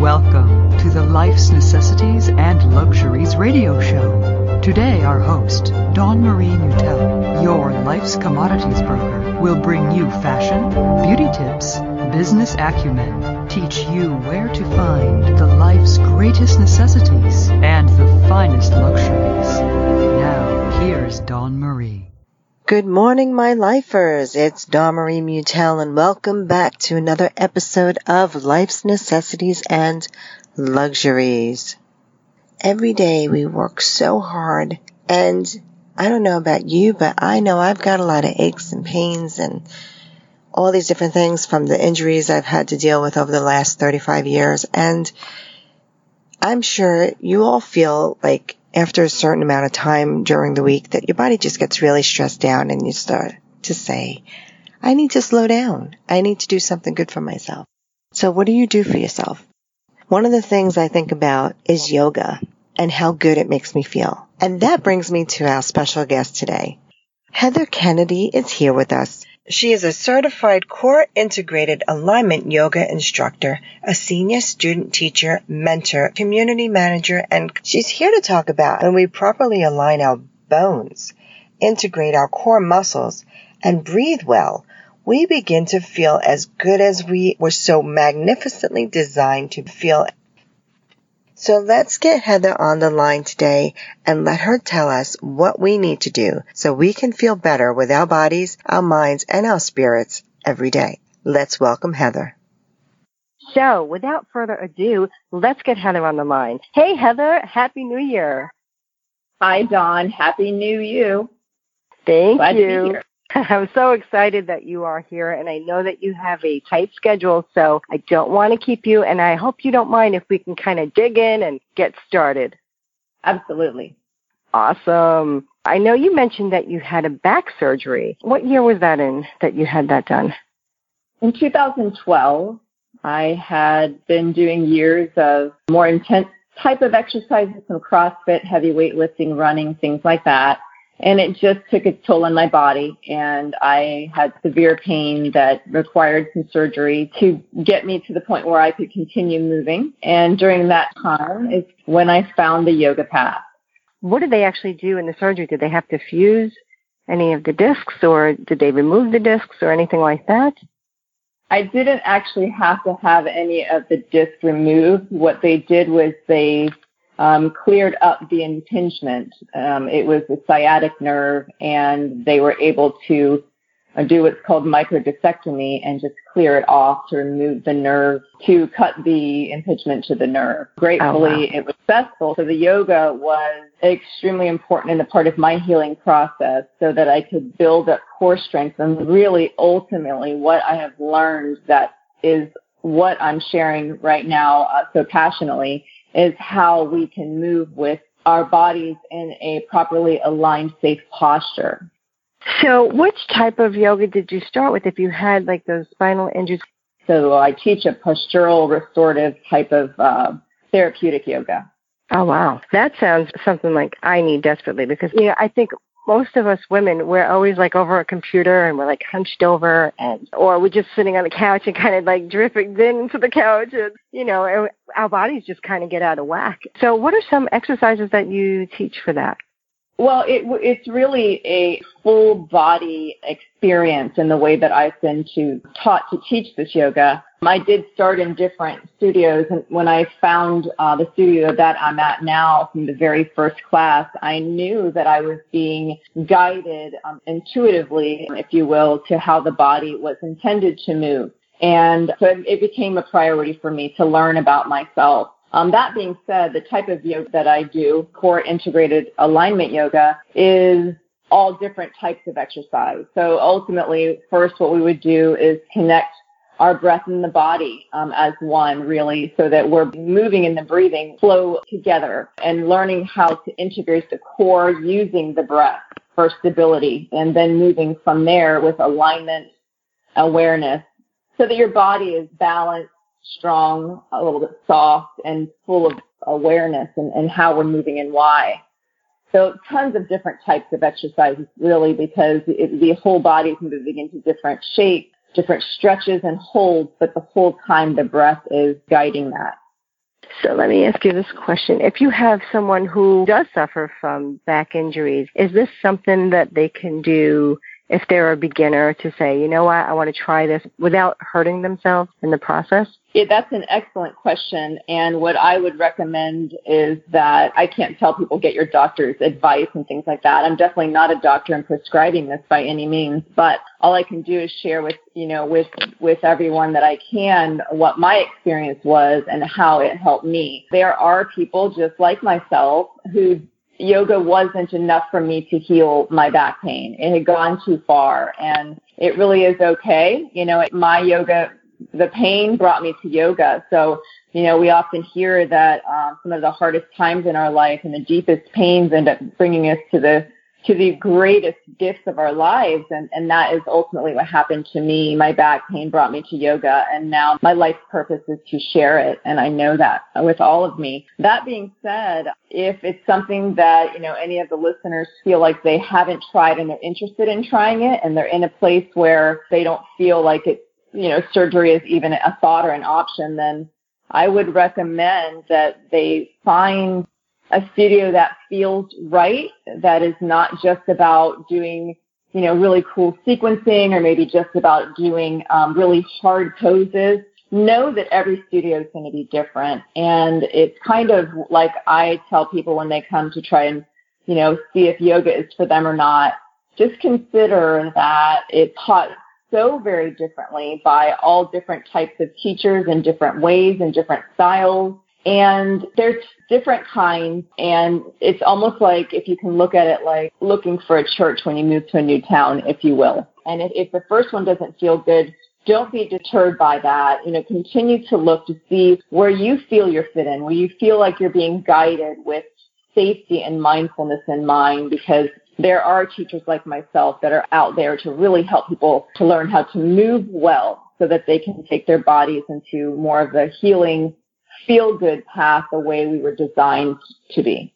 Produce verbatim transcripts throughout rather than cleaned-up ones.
Welcome to the Life's Necessities and Luxuries radio show. Today our host, Dawn Marie Mutel, your life's commodities broker, will bring you fashion, beauty tips, business acumen, teach you where to find the life's greatest necessities and the finest luxuries. Now, here's Dawn Marie. Good morning, my lifers. It's Dawn Marie Mutel, and welcome back to another episode of Life's Necessities and Luxuries. Every day we work so hard, and I don't know about you, but I know I've got a lot of aches and pains and all these different things from the injuries I've had to deal with over the last thirty-five years, and I'm sure you all feel like after a certain amount of time during the week that your body just gets really stressed down and you start to say, I need to slow down. I need to do something good for myself. So what do you do for yourself? One of the things I think about is yoga and how good it makes me feel. And that brings me to our special guest today. Heather Kennedy is here with us. She is a certified core integrated alignment yoga instructor, a senior student teacher, mentor, community manager, and she's here to talk about when we properly align our bones, integrate our core muscles, and breathe well, we begin to feel as good as we were so magnificently designed to feel. So let's get Heather on the line today and let her tell us what we need to do so we can feel better with our bodies, our minds, and our spirits every day. Let's welcome Heather. So without further ado, let's get Heather on the line. Hey, Heather, Happy New Year. Hi, Dawn. Happy New Year. Thank Glad you. To be here. I'm so excited that you are here, and I know that you have a tight schedule, so I don't want to keep you, and I hope you don't mind if we can kind of dig in and get started. Absolutely. Awesome. I know you mentioned that you had a back surgery. What year was that in that you had that done? In two thousand twelve, I had been doing years of more intense type of exercises, some CrossFit, heavy weightlifting, running, things like that. And it just took its toll on my body, and I had severe pain that required some surgery to get me to the point where I could continue moving. And during that time is when I found the yoga path. What did they actually do in the surgery? Did they have to fuse any of the discs, or did they remove the discs or anything like that? I didn't actually have to have any of the discs removed. What they did was they Um, cleared up the impingement. Um, it was the sciatic nerve, and they were able to do what's called microdiscectomy and just clear it off to remove the nerve, to cut the impingement to the nerve. Gratefully, oh, wow. It was successful. So the yoga was extremely important in the part of my healing process so that I could build up core strength and really ultimately what I have learned that is what I'm sharing right now uh, so passionately is how we can move with our bodies in a properly aligned, safe posture. So which type of yoga did you start with if you had like those spinal injuries? So I teach a postural restorative type of uh, therapeutic yoga. Oh, wow. That sounds something like I need desperately because, you know, I think most of us women, we're always like over a computer and we're like hunched over and, or we're just sitting on the couch and kind of like dripping into the couch and, you know, our bodies just kind of get out of whack. So what are some exercises that you teach for that? Well, it, it's really a full body experience in the way that I've been to, taught to teach this yoga. I did start in different studios, and when I found uh, the studio that I'm at now from the very first class, I knew that I was being guided um, intuitively, if you will, to how the body was intended to move. And so it became a priority for me to learn about myself. Um, that being said, the type of yoga that I do, core integrated alignment yoga, is all different types of exercise. So ultimately, first what we would do is connect our breath and the body um, as one, really, so that we're moving and the breathing flow together and learning how to integrate the core using the breath for stability and then moving from there with alignment, awareness, so that your body is balanced, strong, a little bit soft, and full of awareness and, and how we're moving and why. So tons of different types of exercises, really, because it, the whole body is moving into different shapes, different stretches and holds, but the whole time the breath is guiding that. So let me ask you this question. If you have someone who does suffer from back injuries, is this something that they can do if they're a beginner to say, you know what, I want to try this without hurting themselves in the process? Yeah, that's an excellent question. And what I would recommend is that I can't tell people get your doctor's advice and things like that. I'm definitely not a doctor in prescribing this by any means, but all I can do is share with, you know, with, with everyone that I can what my experience was and how it helped me. There are people just like myself who yoga wasn't enough for me to heal my back pain. It had gone too far, and it really is okay. You know, my yoga, the pain brought me to yoga. So, you know, we often hear that um, some of the hardest times in our life and the deepest pains end up bringing us to the to the greatest gifts of our lives. And, and that is ultimately what happened to me. My back pain brought me to yoga, and now my life's purpose is to share it. And I know that with all of me. That being said, if it's something that, you know, any of the listeners feel like they haven't tried and they're interested in trying it, and they're in a place where they don't feel like it's, you know, surgery is even a thought or an option, then I would recommend that they find a studio that feels right, that is not just about doing, you know, really cool sequencing or maybe just about doing um, really hard poses. Know that every studio is going to be different. And it's kind of like I tell people when they come to try and, you know, see if yoga is for them or not, just consider that it's hot. So very differently by all different types of teachers in different ways and different styles. And there's different kinds. And it's almost like if you can look at it like looking for a church when you move to a new town, if you will. And if, if the first one doesn't feel good, don't be deterred by that. You know, continue to look to see where you feel you're fit in, where you feel like you're being guided with safety and mindfulness in mind, because there are teachers like myself that are out there to really help people to learn how to move well so that they can take their bodies into more of the healing, feel-good path, the way we were designed to be.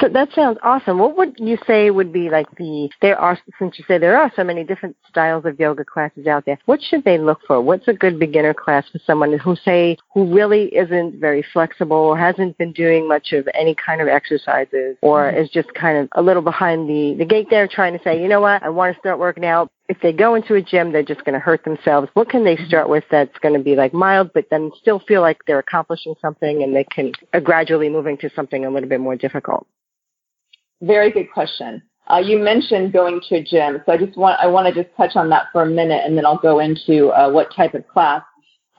So that sounds awesome. What would you say would be like the, there are, since you say there are so many different styles of yoga classes out there, what should they look for? What's a good beginner class for someone who say, who really isn't very flexible or hasn't been doing much of any kind of exercises or mm-hmm. is just kind of a little behind the, the gate there trying to say, you know what, I want to start working out. If they go into a gym, they're just going to hurt themselves. What can they start with that's going to be like mild, but then still feel like they're accomplishing something and they can are gradually moving to something a little bit more difficult? Very good question. Uh, you mentioned going to a gym. So I just want, I want to just touch on that for a minute, and then I'll go into uh, what type of class.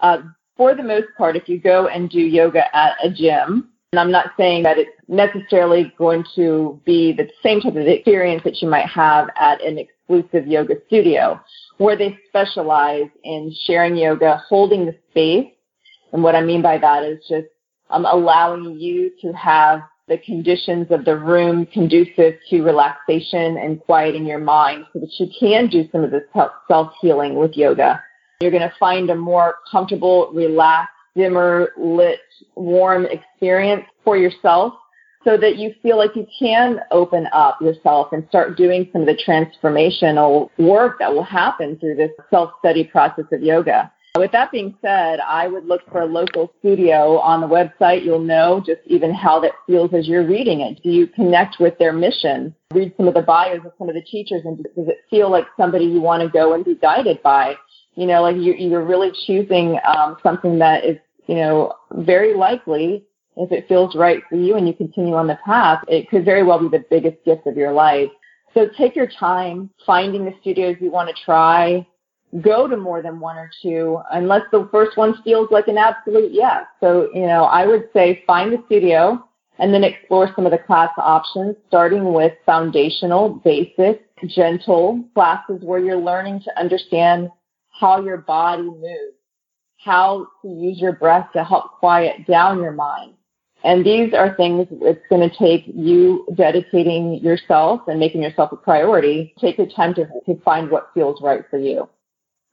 Uh, for the most part, if you go and do yoga at a gym, and I'm not saying that it's necessarily going to be the same type of experience that you might have at an exclusive yoga studio, where they specialize in sharing yoga, holding the space. And what I mean by that is just um, allowing you to have the conditions of the room conducive to relaxation and quieting your mind so that you can do some of this self-healing with yoga. You're going to find a more comfortable, relaxed, dimmer, lit, warm experience for yourself, so that you feel like you can open up yourself and start doing some of the transformational work that will happen through this self-study process of yoga. With that being said, I would look for a local studio on the website. You'll know just even how that feels as you're reading it. Do you connect with their mission? Read some of the bios of some of the teachers, and does it feel like somebody you want to go and be guided by? You know, like you, you're really choosing um, something that is, you know, very likely, if it feels right for you and you continue on the path, it could very well be the biggest gift of your life. So take your time finding the studios you want to try. Go to more than one or two, unless the first one feels like an absolute yes. So, you know, I would say find the studio and then explore some of the class options, starting with foundational, basic, gentle classes where you're learning to understand how your body moves, how to use your breath to help quiet down your mind. And these are things it's going to take you dedicating yourself and making yourself a priority. Take the time to, to find what feels right for you.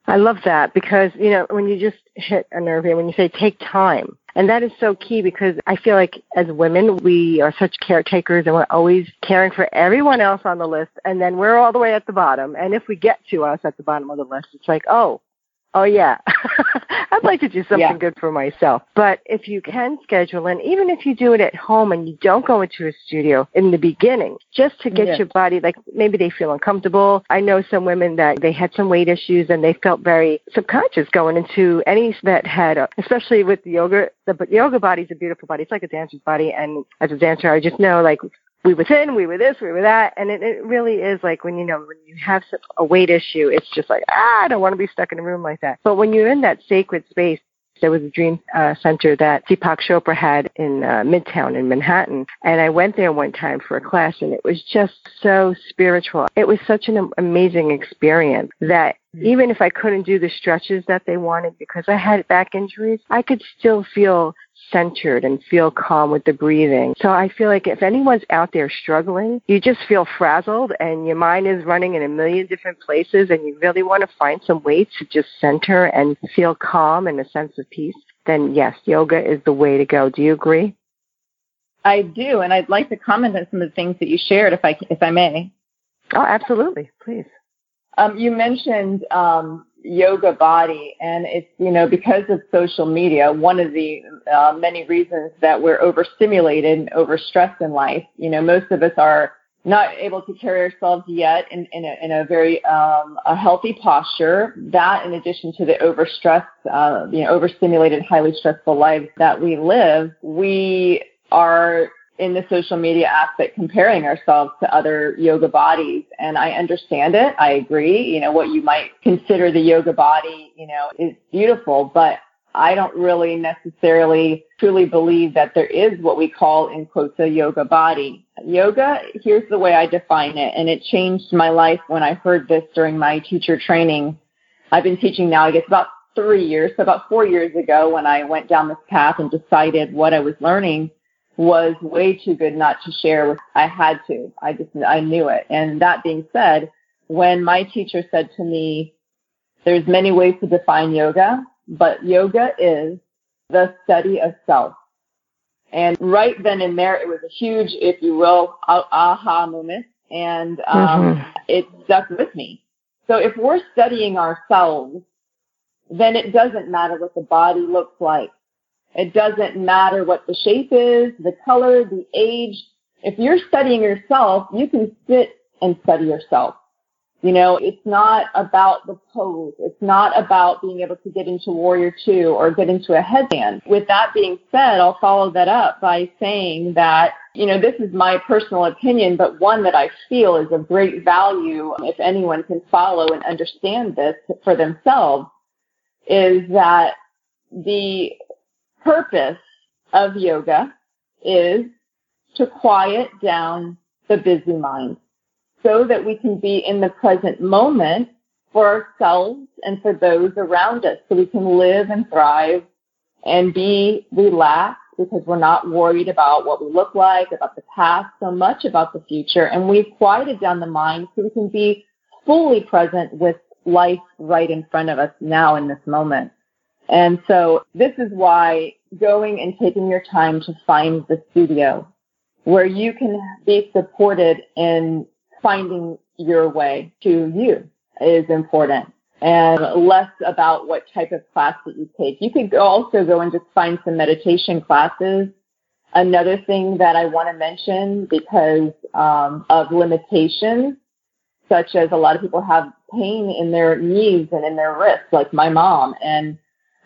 I love that, because, you know, when you just hit a nerve here, when you say take time, and that is so key, because I feel like as women, we are such caretakers and we're always caring for everyone else on the list. And then we're all the way at the bottom. And if we get to us at the bottom of the list, it's like, oh, Oh, yeah. I'd like to do something yeah. good for myself. But if you can schedule in, even if you do it at home and you don't go into a studio in the beginning, just to get yeah. your body, like maybe they feel uncomfortable. I know some women that they had some weight issues and they felt very subconscious going into any that had, a, especially with the yoga. The yoga body is a beautiful body. It's like a dancer's body. And as a dancer, I just know, like, we were thin, we were this, we were that. And it, it really is like when, you know, when you have a weight issue, it's just like, ah, I don't want to be stuck in a room like that. But when you're in that sacred space, there was a dream uh, center that Deepak Chopra had in uh, Midtown in Manhattan. And I went there one time for a class, and it was just so spiritual. It was such an amazing experience that even if I couldn't do the stretches that they wanted because I had back injuries, I could still feel centered and feel calm with the breathing. So I feel like if anyone's out there struggling, you just feel frazzled and your mind is running in a million different places and you really want to find some way to just center and feel calm and a sense of peace, then yes, yoga is the way to go. Do you agree? I do, and I'd like to comment on some of the things that you shared, if I, if I may. Oh, absolutely. Please. Um, you mentioned um, yoga body, and it's, you know, because of social media, one of the uh, many reasons that we're overstimulated and overstressed in life. You know, most of us are not able to carry ourselves yet in, in, a, in a very um, a healthy posture. That, in addition to the overstressed, uh, you know, overstimulated, highly stressful lives that we live, we are in the social media aspect, comparing ourselves to other yoga bodies. And I understand it. I agree. You know, what you might consider the yoga body, you know, is beautiful, but I don't really necessarily truly believe that there is what we call, in quotes, a yoga body. Yoga, here's the way I define it. And it changed my life when I heard this during my teacher training. I've been teaching now, I guess, about three years. So about four years ago when I went down this path and decided what I was learning was way too good not to share with. I had to. I just, I knew it. And that being said, when my teacher said to me, there's many ways to define yoga, but yoga is the study of self. And right then and there, it was a huge, if you will, aha moment. And um, mm-hmm. it stuck with me. So if we're studying ourselves, then it doesn't matter what the body looks like. It doesn't matter what the shape is, the color, the age. If you're studying yourself, you can sit and study yourself. You know, it's not about the pose. It's not about being able to get into Warrior Two or get into a headband. With that being said, I'll follow that up by saying that, you know, this is my personal opinion, but one that I feel is of great value if anyone can follow and understand this for themselves, is that the purpose of yoga is to quiet down the busy mind so that we can be in the present moment for ourselves and for those around us, so we can live and thrive and be relaxed because we're not worried about what we look like, about the past, so much about the future. And we've quieted down the mind so we can be fully present with life right in front of us now in this moment. And so this is why going and taking your time to find the studio where you can be supported in finding your way to you is important, and less about what type of class that you take. You could also go and just find some meditation classes. Another thing that I want to mention, because um, of limitations, such as a lot of people have pain in their knees and in their wrists, like my mom. And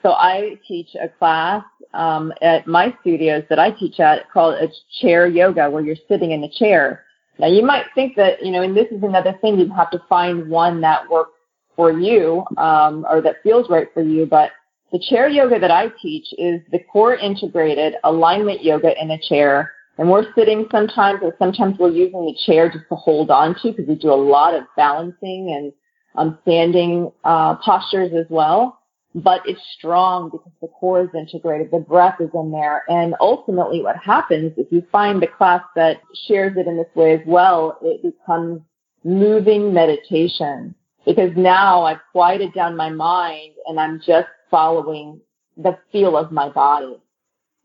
so I teach a class um, at my studios that I teach at called a chair yoga, where you're sitting in a chair. Now, you might think that, you know, and this is another thing, you have to find one that works for you um, or that feels right for you. But the chair yoga that I teach is the core integrated alignment yoga in a chair. And we're sitting sometimes, or sometimes we're using the chair just to hold on to, because we do a lot of balancing and um, standing uh, postures as well. But it's strong because the core is integrated, the breath is in there. And ultimately what happens, if you find the class that shares it in this way as well, it becomes moving meditation, because now I've quieted down my mind and I'm just following the feel of my body,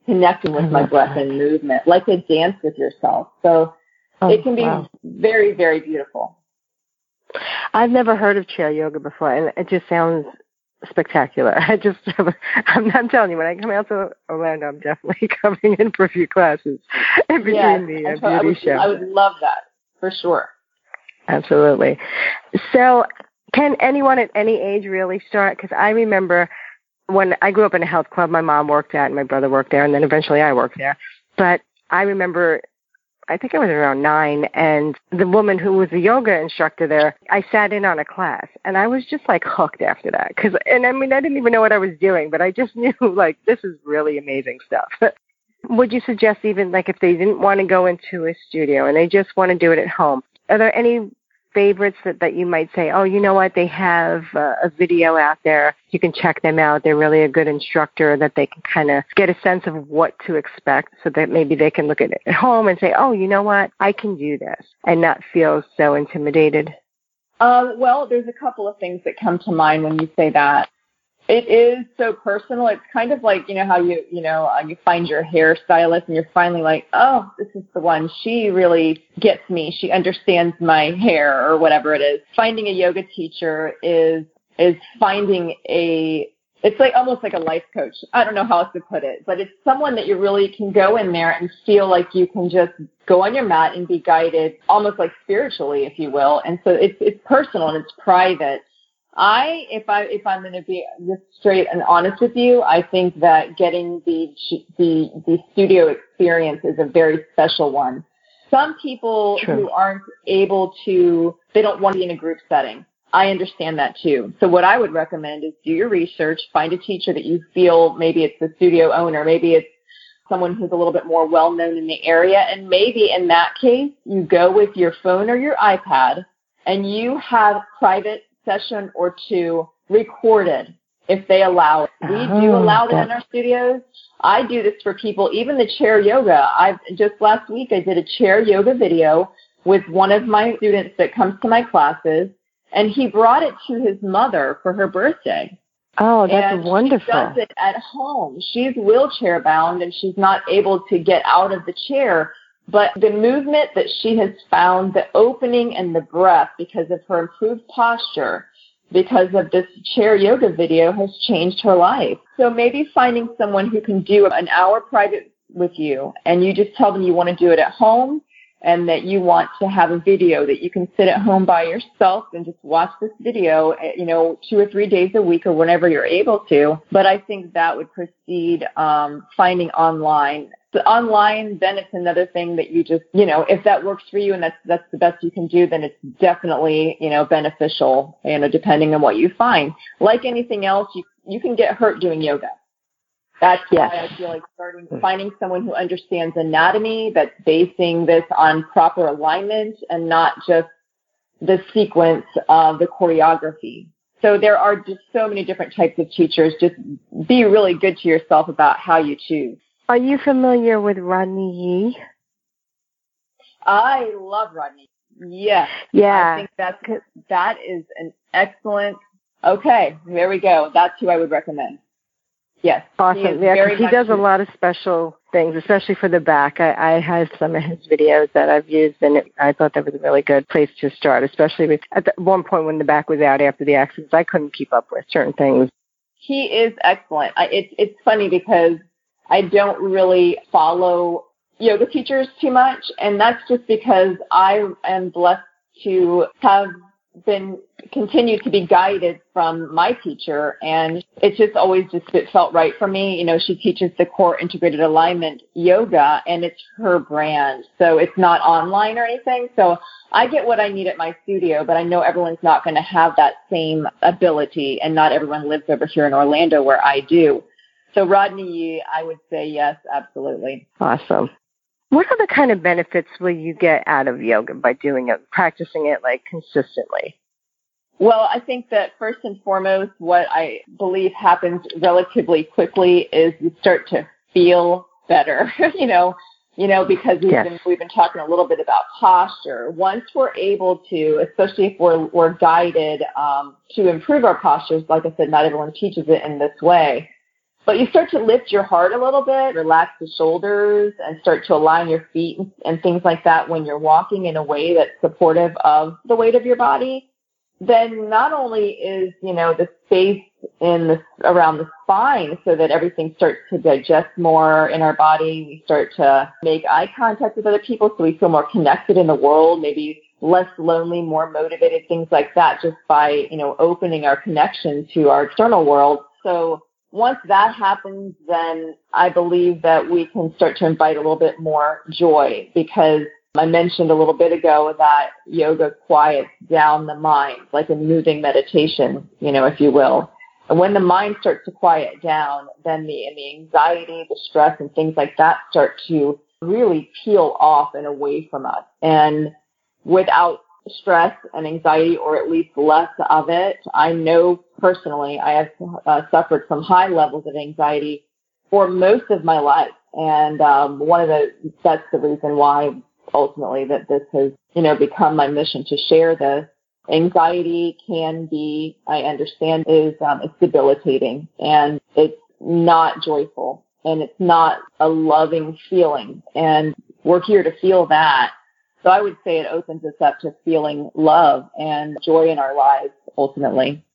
connecting with my breath and movement, like a dance with yourself. So oh, it can be wow. very, very beautiful. I've never heard of chair yoga before, and it just sounds spectacular. I just, I'm, I'm telling you, when I come out to Orlando, I'm definitely coming in for a few classes in between yeah, the uh, beauty I would, show. I would love that, for sure. Absolutely. So can anyone at any age really start? Because I remember when I grew up in a health club, my mom worked at and my brother worked there, and then eventually I worked there. But I remember, I think I was around nine, and the woman who was the yoga instructor there, I sat in on a class, and I was just like hooked after that. Cause, and I mean, I didn't even know what I was doing, but I just knew like, this is really amazing stuff. Would you suggest even like if they didn't want to go into a studio and they just want to do it at home, are there any favorites that, that you might say, oh, you know what, they have uh, a video out there, you can check them out, they're really a good instructor, that they can kind of get a sense of what to expect so that maybe they can look at it at home and say, oh, you know what, I can do this and not feel so intimidated? Uh, well, there's a couple of things that come to mind when you say that. It is so personal. It's kind of like, you know, how you, you know, uh, you find your hairstylist and you're finally like, oh, this is the one. She really gets me. She understands my hair or whatever it is. Finding a yoga teacher is, is finding a, it's like almost like a life coach. I don't know how else to put it, but it's someone that you really can go in there and feel like you can just go on your mat and be guided almost like spiritually, if you will. And so it's, it's personal and it's private. I, if I, if I'm going to be just straight and honest with you, I think that getting the, the, the studio experience is a very special one. Some people True. Who aren't able to, they don't want to be in a group setting. I understand that too. So what I would recommend is do your research, find a teacher that you feel, maybe it's the studio owner, maybe it's someone who's a little bit more well known in the area. And maybe in that case, you go with your phone or your iPad and you have private session or two recorded if they allow it. We oh, do allow that in our studios. I do this for people, even the chair yoga. I've just last week I did a chair yoga video with one of my students that comes to my classes, and he brought it to his mother for her birthday. Oh, that's and wonderful. She does it at home. She's wheelchair bound and she's not able to get out of the chair. But the movement that she has found, the opening and the breath because of her improved posture, because of this chair yoga video has changed her life. So maybe finding someone who can do an hour private with you and you just tell them you want to do it at home and that you want to have a video that you can sit at home by yourself and just watch this video, you know, two or three days a week or whenever you're able to. But I think that would precede um, finding online. So online, then it's another thing that you just, you know, if that works for you and that's that's the best you can do, then it's definitely, you know, beneficial, you know, depending on what you find. Like anything else, you you can get hurt doing yoga. That's yes. why I feel like starting finding someone who understands anatomy, that's basing this on proper alignment and not just the sequence of the choreography. So there are just so many different types of teachers. Just be really good to yourself about how you choose. Are you familiar with Rodney Yee? I love Rodney. Yes. Yeah. I think that's, that is an excellent, okay, there we go. That's who I would recommend. Yes. Awesome. He, yeah, he does a lot of special things, especially for the back. I, I have some of his videos that I've used, and it, I thought that was a really good place to start, especially with, at the, one point when the back was out after the accidents, I couldn't keep up with certain things. He is excellent. I, it, it's funny because I don't really follow yoga teachers too much, and that's just because I am blessed to have been continued to be guided from my teacher, and it's just always just it felt right for me. You know, she teaches the core integrated alignment yoga, and it's her brand, so it's not online or anything. So I get what I need at my studio, but I know everyone's not going to have that same ability, and not everyone lives over here in Orlando where I do. So Rodney Yee, I would say yes, absolutely. Awesome. What other kind of benefits will you get out of yoga by doing it, practicing it like consistently? Well, I think that first and foremost, what I believe happens relatively quickly is you start to feel better, you know, you know, because we've, yes. been, we've been talking a little bit about posture. Once we're able to, especially if we're, we're guided um, to improve our postures, like I said, not everyone teaches it in this way. But you start to lift your heart a little bit, relax the shoulders, and start to align your feet and, and things like that when you're walking in a way that's supportive of the weight of your body. Then not only is, you know, the space in the, around the spine so that everything starts to digest more in our body. We start to make eye contact with other people so we feel more connected in the world, maybe less lonely, more motivated, things like that, just by, you know, opening our connection to our external world. So once that happens, then I believe that we can start to invite a little bit more joy, because I mentioned a little bit ago that yoga quiets down the mind, like a moving meditation, you know, if you will. And when the mind starts to quiet down, then the, and the anxiety, the stress, and things like that start to really peel off and away from us. And without stress and anxiety, or at least less of it, I know personally I have uh, suffered from high levels of anxiety for most of my life. And um, one of the, that's the reason why ultimately that this has, you know, become my mission to share this. Anxiety can be, I understand, is um, it's debilitating, and it's not joyful, and it's not a loving feeling, and we're here to feel that. So I would say it opens us up to feeling love and joy in our lives, ultimately.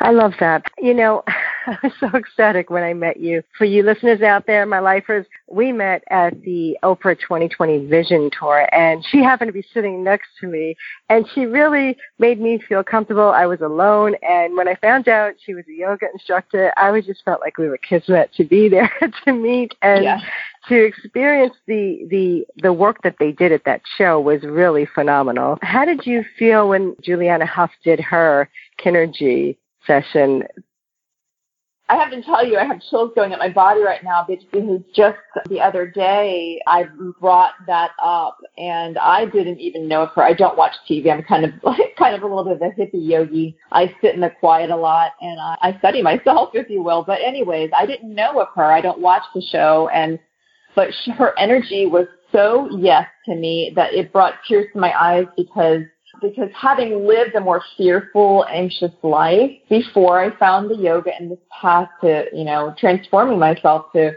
I love that. You know, I was so ecstatic when I met you. For you listeners out there, my lifers, we met at the Oprah twenty twenty Vision Tour, and she happened to be sitting next to me, and she really made me feel comfortable. I was alone, and when I found out she was a yoga instructor, I was just felt like we were kismet to be there, to meet, and yeah. to experience the, the, the work that they did at that show was really phenomenal. How did you feel when Juliana Huff did her Kinergy session? I have to tell you, I have chills going up my body right now, because just the other day I brought that up, and I didn't even know if her. I don't watch T V. I'm kind of like, kind of a little bit of a hippie yogi. I sit in the quiet a lot, and I, I study myself, if you will. But anyways, I didn't know of her. I don't watch the show, and but she, her energy was so yes to me that it brought tears to my eyes, because. Because having lived a more fearful, anxious life before I found the yoga and this path to, you know, transforming myself to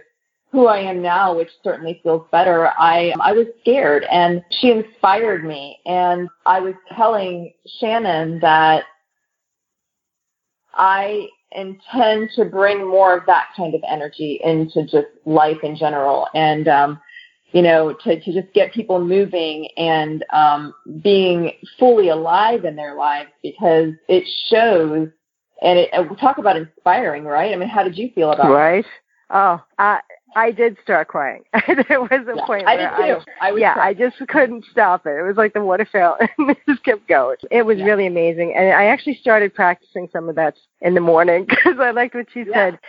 who I am now, which certainly feels better, I I was scared, and she inspired me. And I was telling Shannon that I intend to bring more of that kind of energy into just life in general. And, um, you know, to, to just get people moving and um, being fully alive in their lives, because it shows, and it, we talk about inspiring, right? I mean, how did you feel about right. it? Right. Oh, I I did start crying. There was a yeah, point I where did too. I, I was yeah, crying. I just couldn't stop it. It was like the water fountain. It just kept going. It was yeah. really amazing. And I actually started practicing some of that in the morning, because I liked what she yeah. said.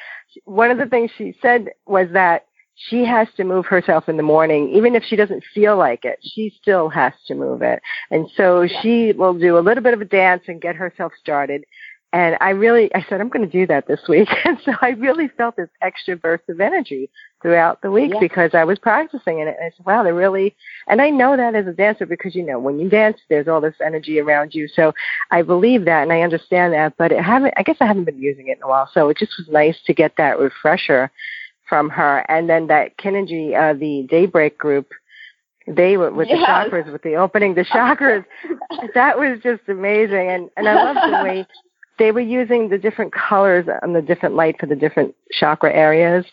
One of the things she said was that she has to move herself in the morning, even if she doesn't feel like it. She still has to move it. And so yeah. she will do a little bit of a dance and get herself started. And I really, I said, I'm going to do that this week. And so I really felt this extra burst of energy throughout the week yeah. because I was practicing in it. And I said, wow, they really, and I know that as a dancer, because, you know, when you dance, there's all this energy around you. So I believe that and I understand that, but it haven't, I guess I haven't been using it in a while. So it just was nice to get that refresher from her. And then that Kinergy, uh, the Daybreak group, they were with yes. the chakras, with the opening, the chakras. That was just amazing. And, and I loved the way they were using the different colors on the different light for the different chakra areas.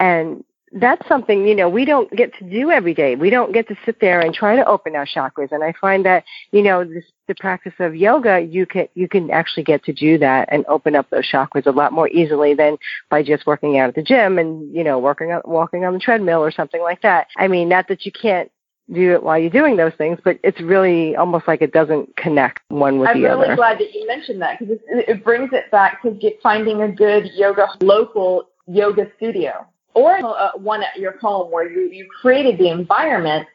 And that's something, you know, we don't get to do every day. We don't get to sit there and try to open our chakras. And I find that, you know, this, the practice of yoga, you can you can actually get to do that and open up those chakras a lot more easily than by just working out at the gym and, you know, working on, walking on the treadmill or something like that. I mean, not that you can't do it while you're doing those things, but it's really almost like it doesn't connect one with I'm the really other. I'm really glad that you mentioned that, because it, it brings it back to get, finding a good yoga, local yoga studio. Or uh, one at your home where you, you created the environment,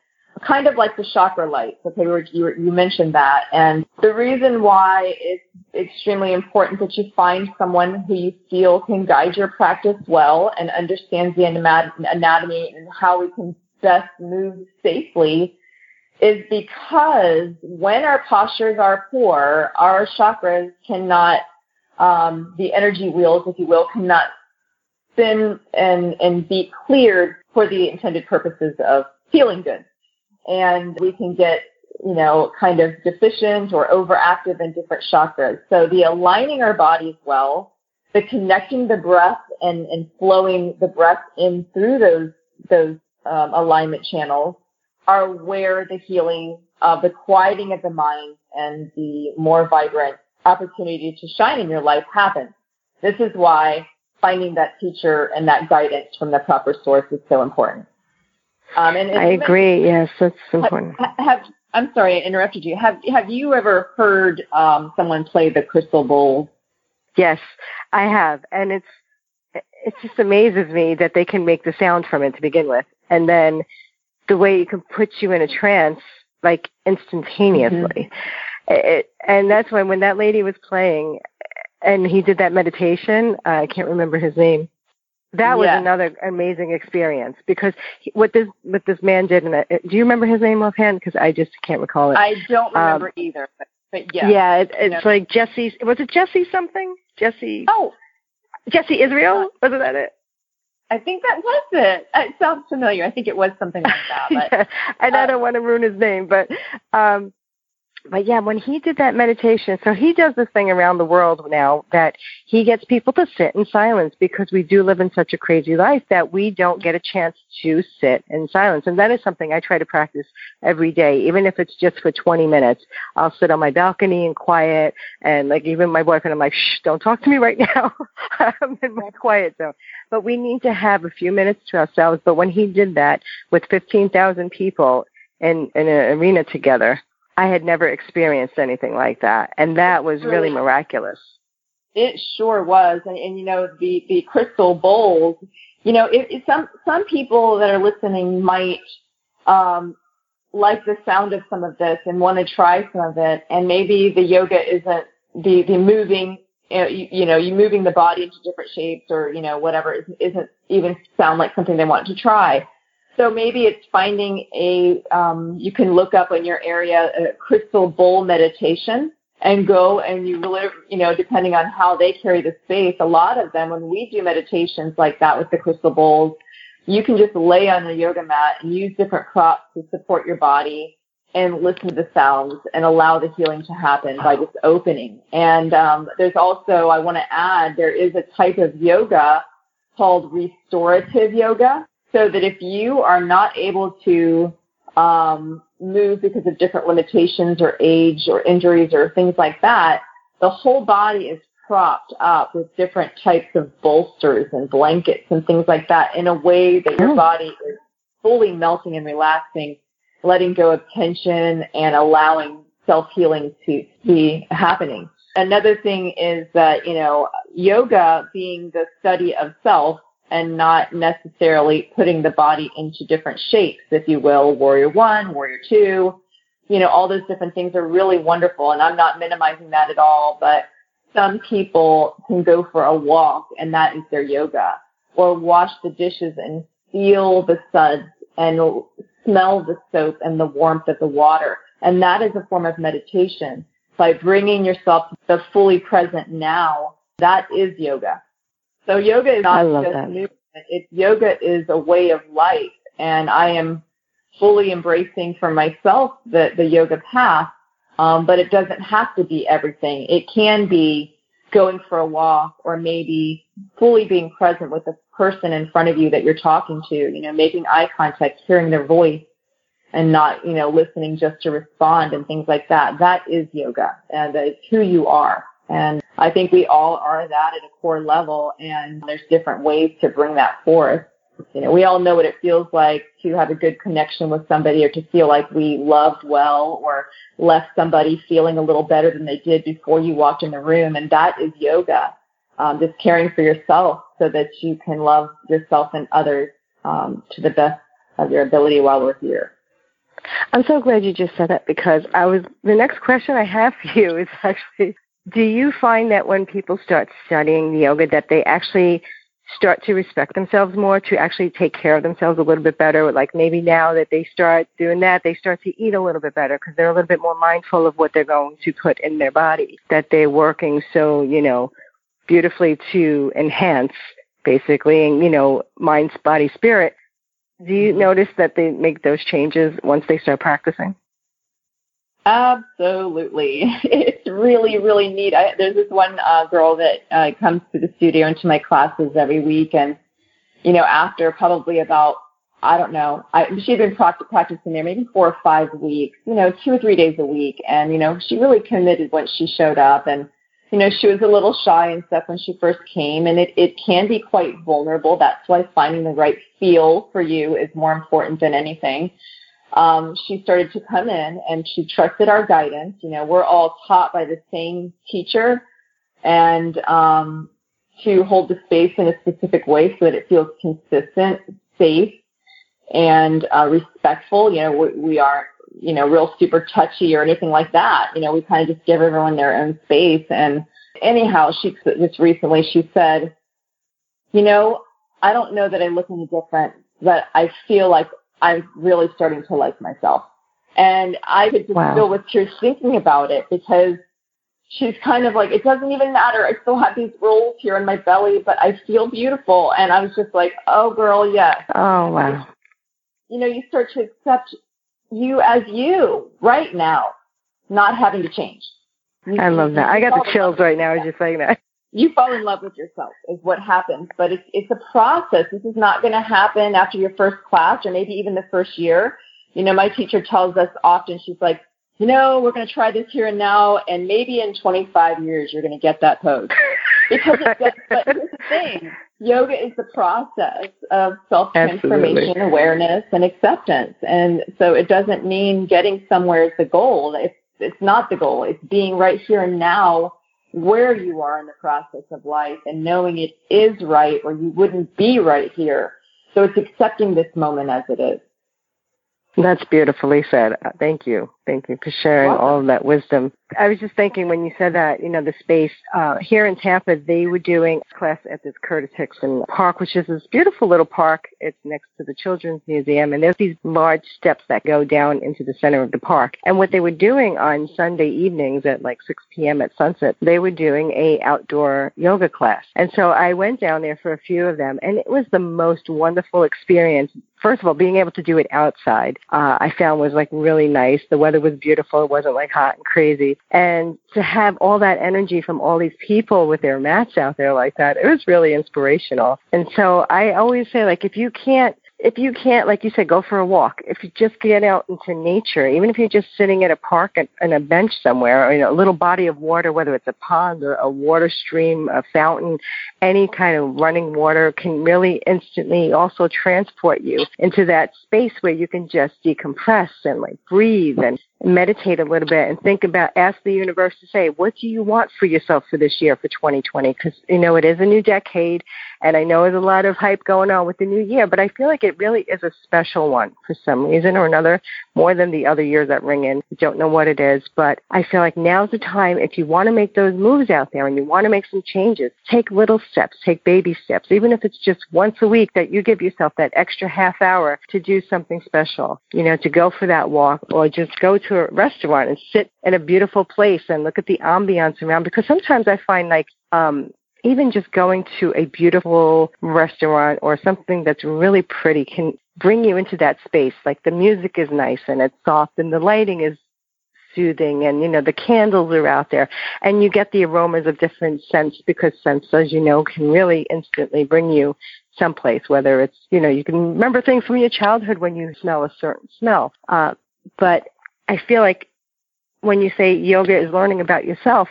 kind of like the chakra lights. Okay, we were, you, were, you mentioned that. And the reason why it's extremely important that you find someone who you feel can guide your practice well and understands the anatomy and how we can best move safely is because when our postures are poor, our chakras cannot, um, the energy wheels, if you will, cannot and and be cleared for the intended purposes of feeling good. And we can get you know, kind of deficient or overactive in different chakras. So the aligning our bodies well, the connecting the breath and, and flowing the breath in through those, those um, alignment channels are where the healing, uh, the quieting of the mind and the more vibrant opportunity to shine in your life happens. This is why finding that teacher and that guidance from the proper source is so important. Um, and I agree. Yes, that's important. Have, have, I'm sorry I interrupted you. Have Have you ever heard um, someone play the crystal bowl? Yes, I have, and it's it just amazes me that they can make the sound from it to begin with, and then the way it can put you in a trance like instantaneously. Mm-hmm. It, and that's when when that lady was playing, and he did that meditation. Uh, I can't remember his name. That was yeah. another amazing experience because he, what this what this man did. In a, do you remember his name offhand? Because I just can't recall it. I don't remember um, either. But, but yeah, yeah, it, it's you know. like Jesse. Was it Jesse something? Jesse. Oh, Jesse Israel. Uh, Wasn't that it? I think that was it. It sounds familiar. I think it was something like that. But, yeah. And uh, I don't want to ruin his name, but um, but yeah, when he did that meditation, so he does this thing around the world now that he gets people to sit in silence because we do live in such a crazy life that we don't get a chance to sit in silence. And that is something I try to practice every day, even if it's just for twenty minutes. I'll sit on my balcony and quiet. And like even my boyfriend, I'm like, shh, don't talk to me right now. I'm in my quiet zone. But we need to have a few minutes to ourselves. But when he did that with fifteen thousand people in, in an arena together, I had never experienced anything like that, and that was really miraculous. It sure was, and, and you know, the, the crystal bowls, you know, it, it, some some people that are listening might um, like the sound of some of this and want to try some of it, and maybe the yoga isn't the, the moving, you know, you, you know, you moving the body into different shapes or, you know, whatever isn't, isn't even sound like something they want to try. So maybe it's finding a, um, you can look up in your area a crystal bowl meditation and go and you really, you know, depending on how they carry the space, a lot of them, when we do meditations like that with the crystal bowls, you can just lay on the yoga mat and use different props to support your body and listen to the sounds and allow the healing to happen by just opening. And um, there's also, I want to add, there is a type of yoga called restorative yoga. So that if you are not able to um, move because of different limitations or age or injuries or things like that, the whole body is propped up with different types of bolsters and blankets and things like that in a way that your body is fully melting and relaxing, letting go of tension and allowing self-healing to be happening. Another thing is that, you know, yoga being the study of self, and not necessarily putting the body into different shapes, if you will, warrior one, warrior two, you know, all those different things are really wonderful. And I'm not minimizing that at all, but some people can go for a walk and that is their yoga, or wash the dishes and feel the suds and smell the soap and the warmth of the water. And that is a form of meditation. By bringing yourself to the fully present now, that is yoga. So yoga is not just that. Movement. It's, yoga is a way of life, and I am fully embracing for myself the, the yoga path, um, but it doesn't have to be everything. It can be going for a walk or maybe fully being present with the person in front of you that you're talking to, you know, making eye contact, hearing their voice, and not, you know, listening just to respond and things like that. That is yoga, and it's who you are. And I think we all are that at a core level, and there's different ways to bring that forth. You know, we all know what it feels like to have a good connection with somebody or to feel like we loved well or left somebody feeling a little better than they did before you walked in the room, and that is yoga, um, just caring for yourself so that you can love yourself and others um, to the best of your ability while we're here. I'm so glad you just said that because I was the next question I have for you is actually – do you find that when people start studying yoga that they actually start to respect themselves more, to actually take care of themselves a little bit better? Like maybe now that they start doing that, they start to eat a little bit better because they're a little bit more mindful of what they're going to put in their body, that they're working so, you know, beautifully to enhance basically, and, you know, mind, body, spirit. Do you notice that they make those changes once they start practicing? Absolutely. It's really, really neat. I, there's this one uh, girl that uh, comes to the studio and to my classes every week. And, you know, after probably about, I don't know, I, she'd been practicing there maybe four or five weeks, you know, two or three days a week. And, you know, she really committed once she showed up. And, you know, she was a little shy and stuff when she first came. And it, it can be quite vulnerable. That's why finding the right feel for you is more important than anything. Um, she started to come in and she trusted our guidance. You know, we're all taught by the same teacher and, um, to hold the space in a specific way so that it feels consistent, safe, and, uh, respectful. You know, we, we aren't, you know, real super touchy or anything like that. You know, we kind of just give everyone their own space. And anyhow, she just recently, she said, you know, I don't know that I look any different, but I feel like I'm really starting to like myself. And I could just wow. feel what you're thinking about it, because she's kind of like, it doesn't even matter. I still have these rolls here in my belly, but I feel beautiful. And I was just like, oh, girl, yes. Oh, wow. You know, you start to accept you as you right now, not having to change. You, I love that. I got the chills right now as you're saying that. You fall in love with yourself is what happens, but it's, it's a process. This is not going to happen after your first class or maybe even the first year. You know, my teacher tells us often, she's like, you know, we're going to try this here and now, and maybe in twenty-five years you're going to get that pose. Because it's the, but here's the thing, yoga is the process of self-transformation, absolutely, awareness, and acceptance. And so it doesn't mean getting somewhere is the goal. It's, it's not the goal. It's being right here and now, where you are in the process of life, and knowing it is right or you wouldn't be right here. So it's accepting this moment as it is. That's beautifully said. Thank you. Thank you for sharing awesome. all of that wisdom. I was just thinking when you said that, you know, the space uh, here in Tampa, they were doing a class at this Curtis Hickson Park, which is this beautiful little park. It's next to the Children's Museum, and there's these large steps that go down into the center of the park. And what they were doing on Sunday evenings at like six p.m. at sunset, they were doing a outdoor yoga class. And so I went down there for a few of them, and it was the most wonderful experience. First of all, being able to do it outside, uh, I found was like really nice. The weather was beautiful. It wasn't like hot and crazy. And to have all that energy from all these people with their mats out there like that, it was really inspirational. And so I always say, like, if you can't, if you can't, like you said, go for a walk. If you just get out into nature, even if you're just sitting at a park and, and a bench somewhere, or, you know, a little body of water, whether it's a pond or a water stream, a fountain, any kind of running water can really instantly also transport you into that space where you can just decompress and like breathe and meditate a little bit and think about, ask the universe to say, what do you want for yourself for this year, for twenty twenty? Because, you know, it is a new decade, and I know there's a lot of hype going on with the new year, but I feel like it really is a special one for some reason or another, more than the other years that ring in. I don't know what it is, but I feel like now's the time, if you want to make those moves out there and you want to make some changes, take little steps, take baby steps, even if it's just once a week that you give yourself that extra half hour to do something special, you know, to go for that walk or just go to to a restaurant and sit in a beautiful place and look at the ambiance around, because sometimes I find like um, even just going to a beautiful restaurant or something that's really pretty can bring you into that space. Like the music is nice and it's soft and the lighting is soothing and, you know, the candles are out there and you get the aromas of different scents, because scents, as you know, can really instantly bring you someplace, whether it's, you know, you can remember things from your childhood when you smell a certain smell. Uh, but I feel like when you say yoga is learning about yourself,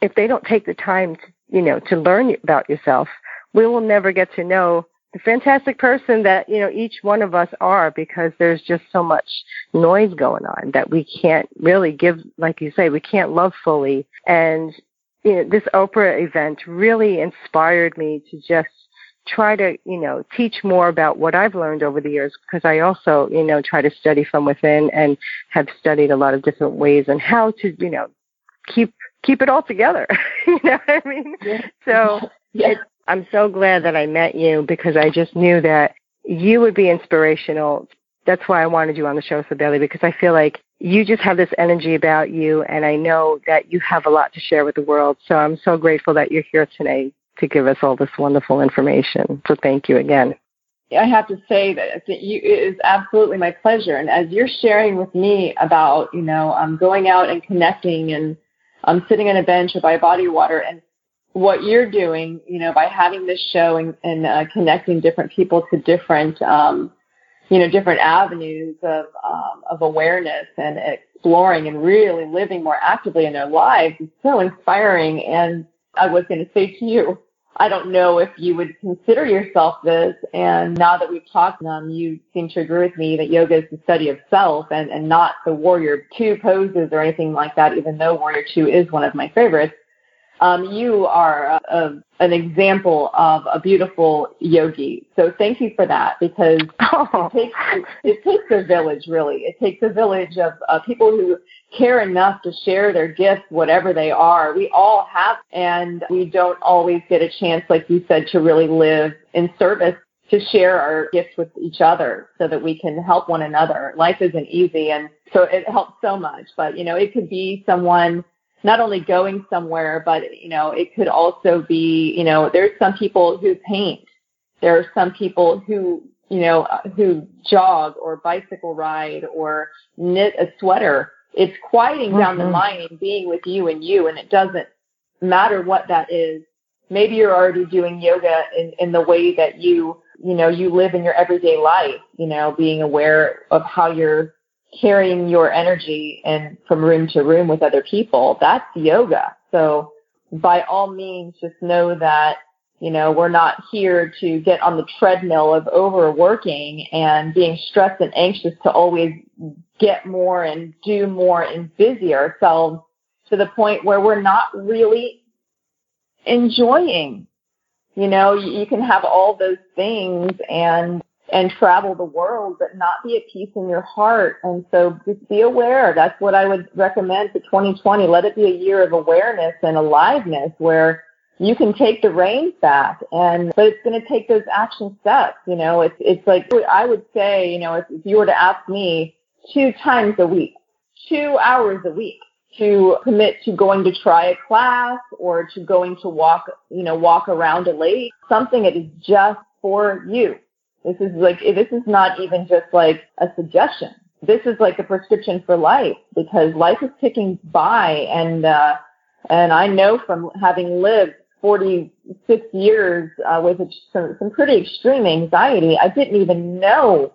if they don't take the time, to, you know, to learn about yourself, we will never get to know the fantastic person that, you know, each one of us are, because there's just so much noise going on that we can't really give, like you say, we can't love fully. And, you know, this Oprah event really inspired me to just try to, you know, teach more about what I've learned over the years, because I also, you know, try to study from within and have studied a lot of different ways and how to, you know, keep keep it all together. You know what I mean? Yeah. So yeah. It, I'm so glad that I met you, because I just knew that you would be inspirational. That's why I wanted you on the show so badly, because I feel like you just have this energy about you, and I know that you have a lot to share with the world. So I'm so grateful that you're here today to give us all this wonderful information. So thank you again. I have to say that it is absolutely my pleasure. And as you're sharing with me about, you know, um, going out and connecting and um, sitting on a bench or by body water and what you're doing, you know, by having this show and, and uh, connecting different people to different, um, you know, different avenues of um, of awareness and exploring and really living more actively in their lives is so inspiring. And I was going to say to you, I don't know if you would consider yourself this, and now that we've talked, um, you seem to agree with me that yoga is the study of self and, and not the Warrior Two poses or anything like that, even though Warrior Two is one of my favorites. Um, you are a, a, an example of a beautiful yogi. So thank you for that, because oh. it, takes, it, it takes a village, really. It takes a village of uh, people who care enough to share their gifts, whatever they are. We all have, and we don't always get a chance, like you said, to really live in service, to share our gifts with each other so that we can help one another. Life isn't easy, and so it helps so much. But, you know, it could be someone not only going somewhere, but, you know, it could also be, you know, there's some people who paint. There are some people who, you know, who jog or bicycle ride or knit a sweater. It's quieting mm-hmm. down the line and being with you and you, and it doesn't matter what that is. Maybe you're already doing yoga in, in the way that you, you know, you live in your everyday life, you know, being aware of how you're carrying your energy and from room to room with other people. That's yoga. So by all means, just know that, you know, we're not here to get on the treadmill of overworking and being stressed and anxious to always get more and do more and busy ourselves to the point where we're not really enjoying. You know, you can have all those things and and travel the world, but not be at peace in your heart. And so just be aware. That's what I would recommend for twenty twenty. Let it be a year of awareness and aliveness where you can take the reins back, and but it's going to take those action steps. You know, it's it's like I would say, you know, if, if you were to ask me two times a week, two hours a week to commit to going to try a class or to going to walk, you know, walk around a lake, something that is just for you. This is like, this is not even just like a suggestion. This is like a prescription for life, because life is ticking by. And, uh, and I know from having lived forty-six years, uh, with some, some pretty extreme anxiety, I didn't even know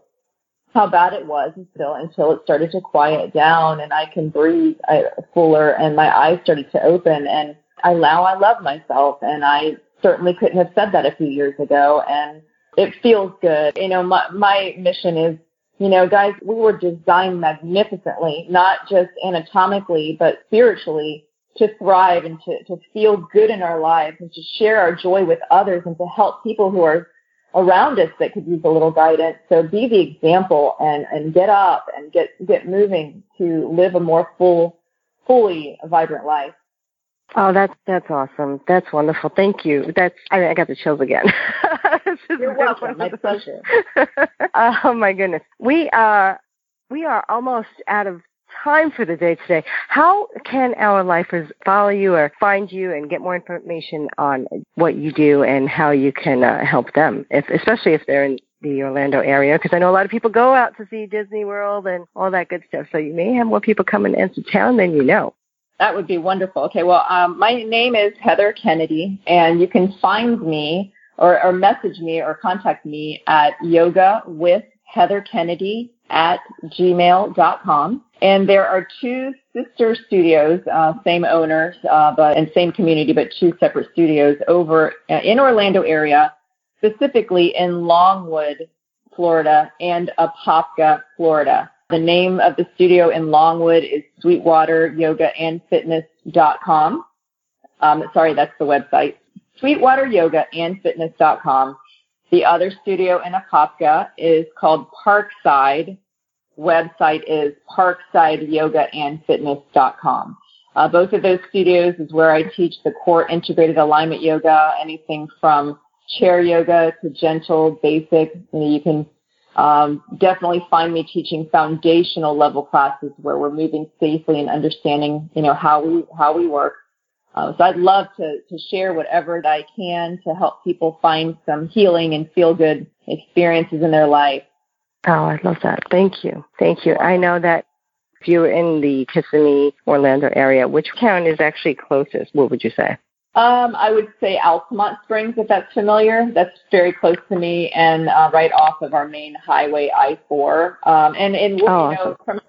how bad it was until, until it started to quiet down and I can breathe I, fuller and my eyes started to open, and I now I love myself. And I certainly couldn't have said that a few years ago. And it feels good. You know, my, my mission is, you know, guys, we were designed magnificently, not just anatomically, but spiritually, to thrive and to, to feel good in our lives and to share our joy with others and to help people who are around us that could use a little guidance. So be the example and, and get up and get, get moving to live a more full, fully vibrant life. Oh, that's that's awesome. That's wonderful. Thank you. That's I, I got the chills again. You're welcome. My pleasure. Oh my goodness, we are we are almost out of time for the day today. How can our lifers follow you or find you and get more information on what you do and how you can uh, help them, if, especially if they're in the Orlando area? Because I know a lot of people go out to see Disney World and all that good stuff. So you may have more people coming into town than you know. That would be wonderful. Okay, well, um, my name is Heather Kennedy, and you can find me or, or message me or contact me at yoga with heather kennedy at gmail dot com. And there are two sister studios, uh, same owners uh, but and same community, but two separate studios over uh, in Orlando area, specifically in Longwood, Florida, and Apopka, Florida. The name of the studio in Longwood is Sweetwater Yoga And Fitness dot com. Um, sorry, that's the website. Sweetwater Yoga And Fitness dot com. The other studio in Apopka is called Parkside. Website is Parkside Yoga And Fitness dot com. Uh, both of those studios is where I teach the core integrated alignment yoga, anything from chair yoga to gentle, basic. You know, you can Um, definitely find me teaching foundational level classes where we're moving safely and understanding, you know, how we, how we work. Uh, so I'd love to, to share whatever that I can to help people find some healing and feel-good experiences in their life. Oh, I love that. Thank you. Thank you. I know that if you're in the Kissimmee, Orlando area, which town is actually closest? What would you say? Um, I would say Altamont Springs, if that's familiar. That's very close to me and uh, right off of our main highway, I four. Um, and and oh, you know, awesome. from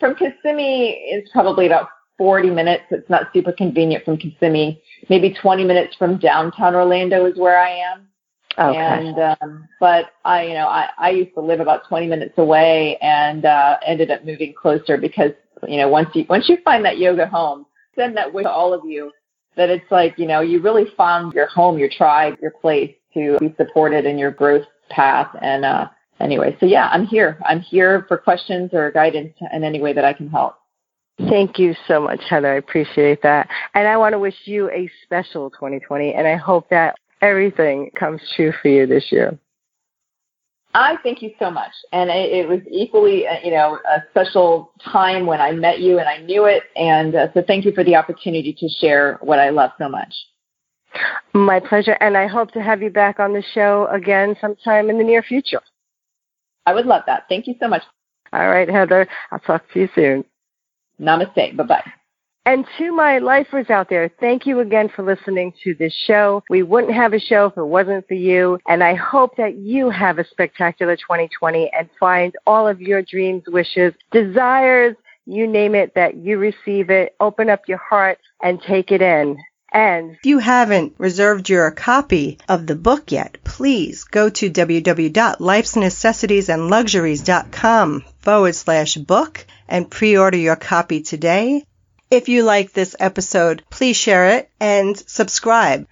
from Kissimmee is probably about forty minutes. It's not super convenient from Kissimmee. Maybe twenty minutes from downtown Orlando is where I am. Okay. And, um, but I, you know, I, I used to live about twenty minutes away and, uh, ended up moving closer because, you know, once you, once you find that yoga home, send that way to all of you that it's like, you know, you really found your home, your tribe, your place to be supported in your growth path. And, uh, anyway, so yeah, I'm here. I'm here for questions or guidance in any way that I can help. Thank you so much, Heather. I appreciate that. And I want to wish you a special twenty twenty, and I hope that everything comes true for you this year. I thank you so much. And it, it was equally, uh, you know, a special time when I met you, and I knew it. And uh, so thank you for the opportunity to share what I love so much. My pleasure. And I hope to have you back on the show again sometime in the near future. I would love that. Thank you so much. All right, Heather. I'll talk to you soon. Namaste. Bye-bye. And to my lifers out there, thank you again for listening to this show. We wouldn't have a show if it wasn't for you. And I hope that you have a spectacular twenty twenty and find all of your dreams, wishes, desires, you name it, that you receive it. Open up your heart and take it in. And if you haven't reserved your copy of the book yet, please go to www.lifesnecessitiesandluxuries.com forward slash book and pre-order your copy today. If you like this episode, please share it and subscribe.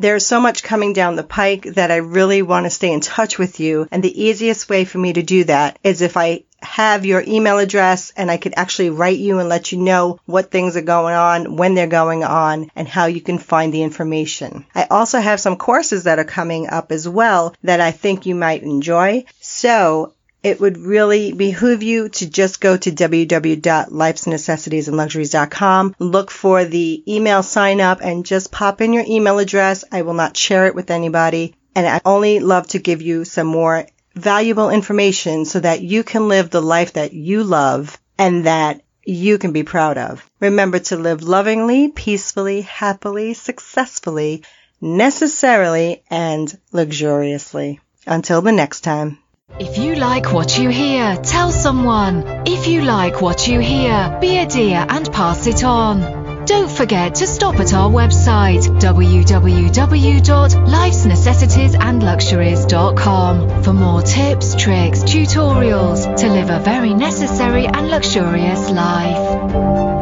There's so much coming down the pike that I really want to stay in touch with you. And the easiest way for me to do that is if I have your email address and I could actually write you and let you know what things are going on, when they're going on, and how you can find the information. I also have some courses that are coming up as well that I think you might enjoy. So it would really behoove you to just go to www dot lifesnecessitiesandluxuries dot com, look for the email sign up, and just pop in your email address. I will not share it with anybody, and I only love to give you some more valuable information so that you can live the life that you love and that you can be proud of. Remember to live lovingly, peacefully, happily, successfully, necessarily, and luxuriously. Until the next time. If you like what you hear, tell someone. If you like what you hear, be a dear and pass it on. Don't forget to stop at our website, www dot lifesnecessitiesandluxuries dot com, for more tips, tricks, tutorials to live a very necessary and luxurious life.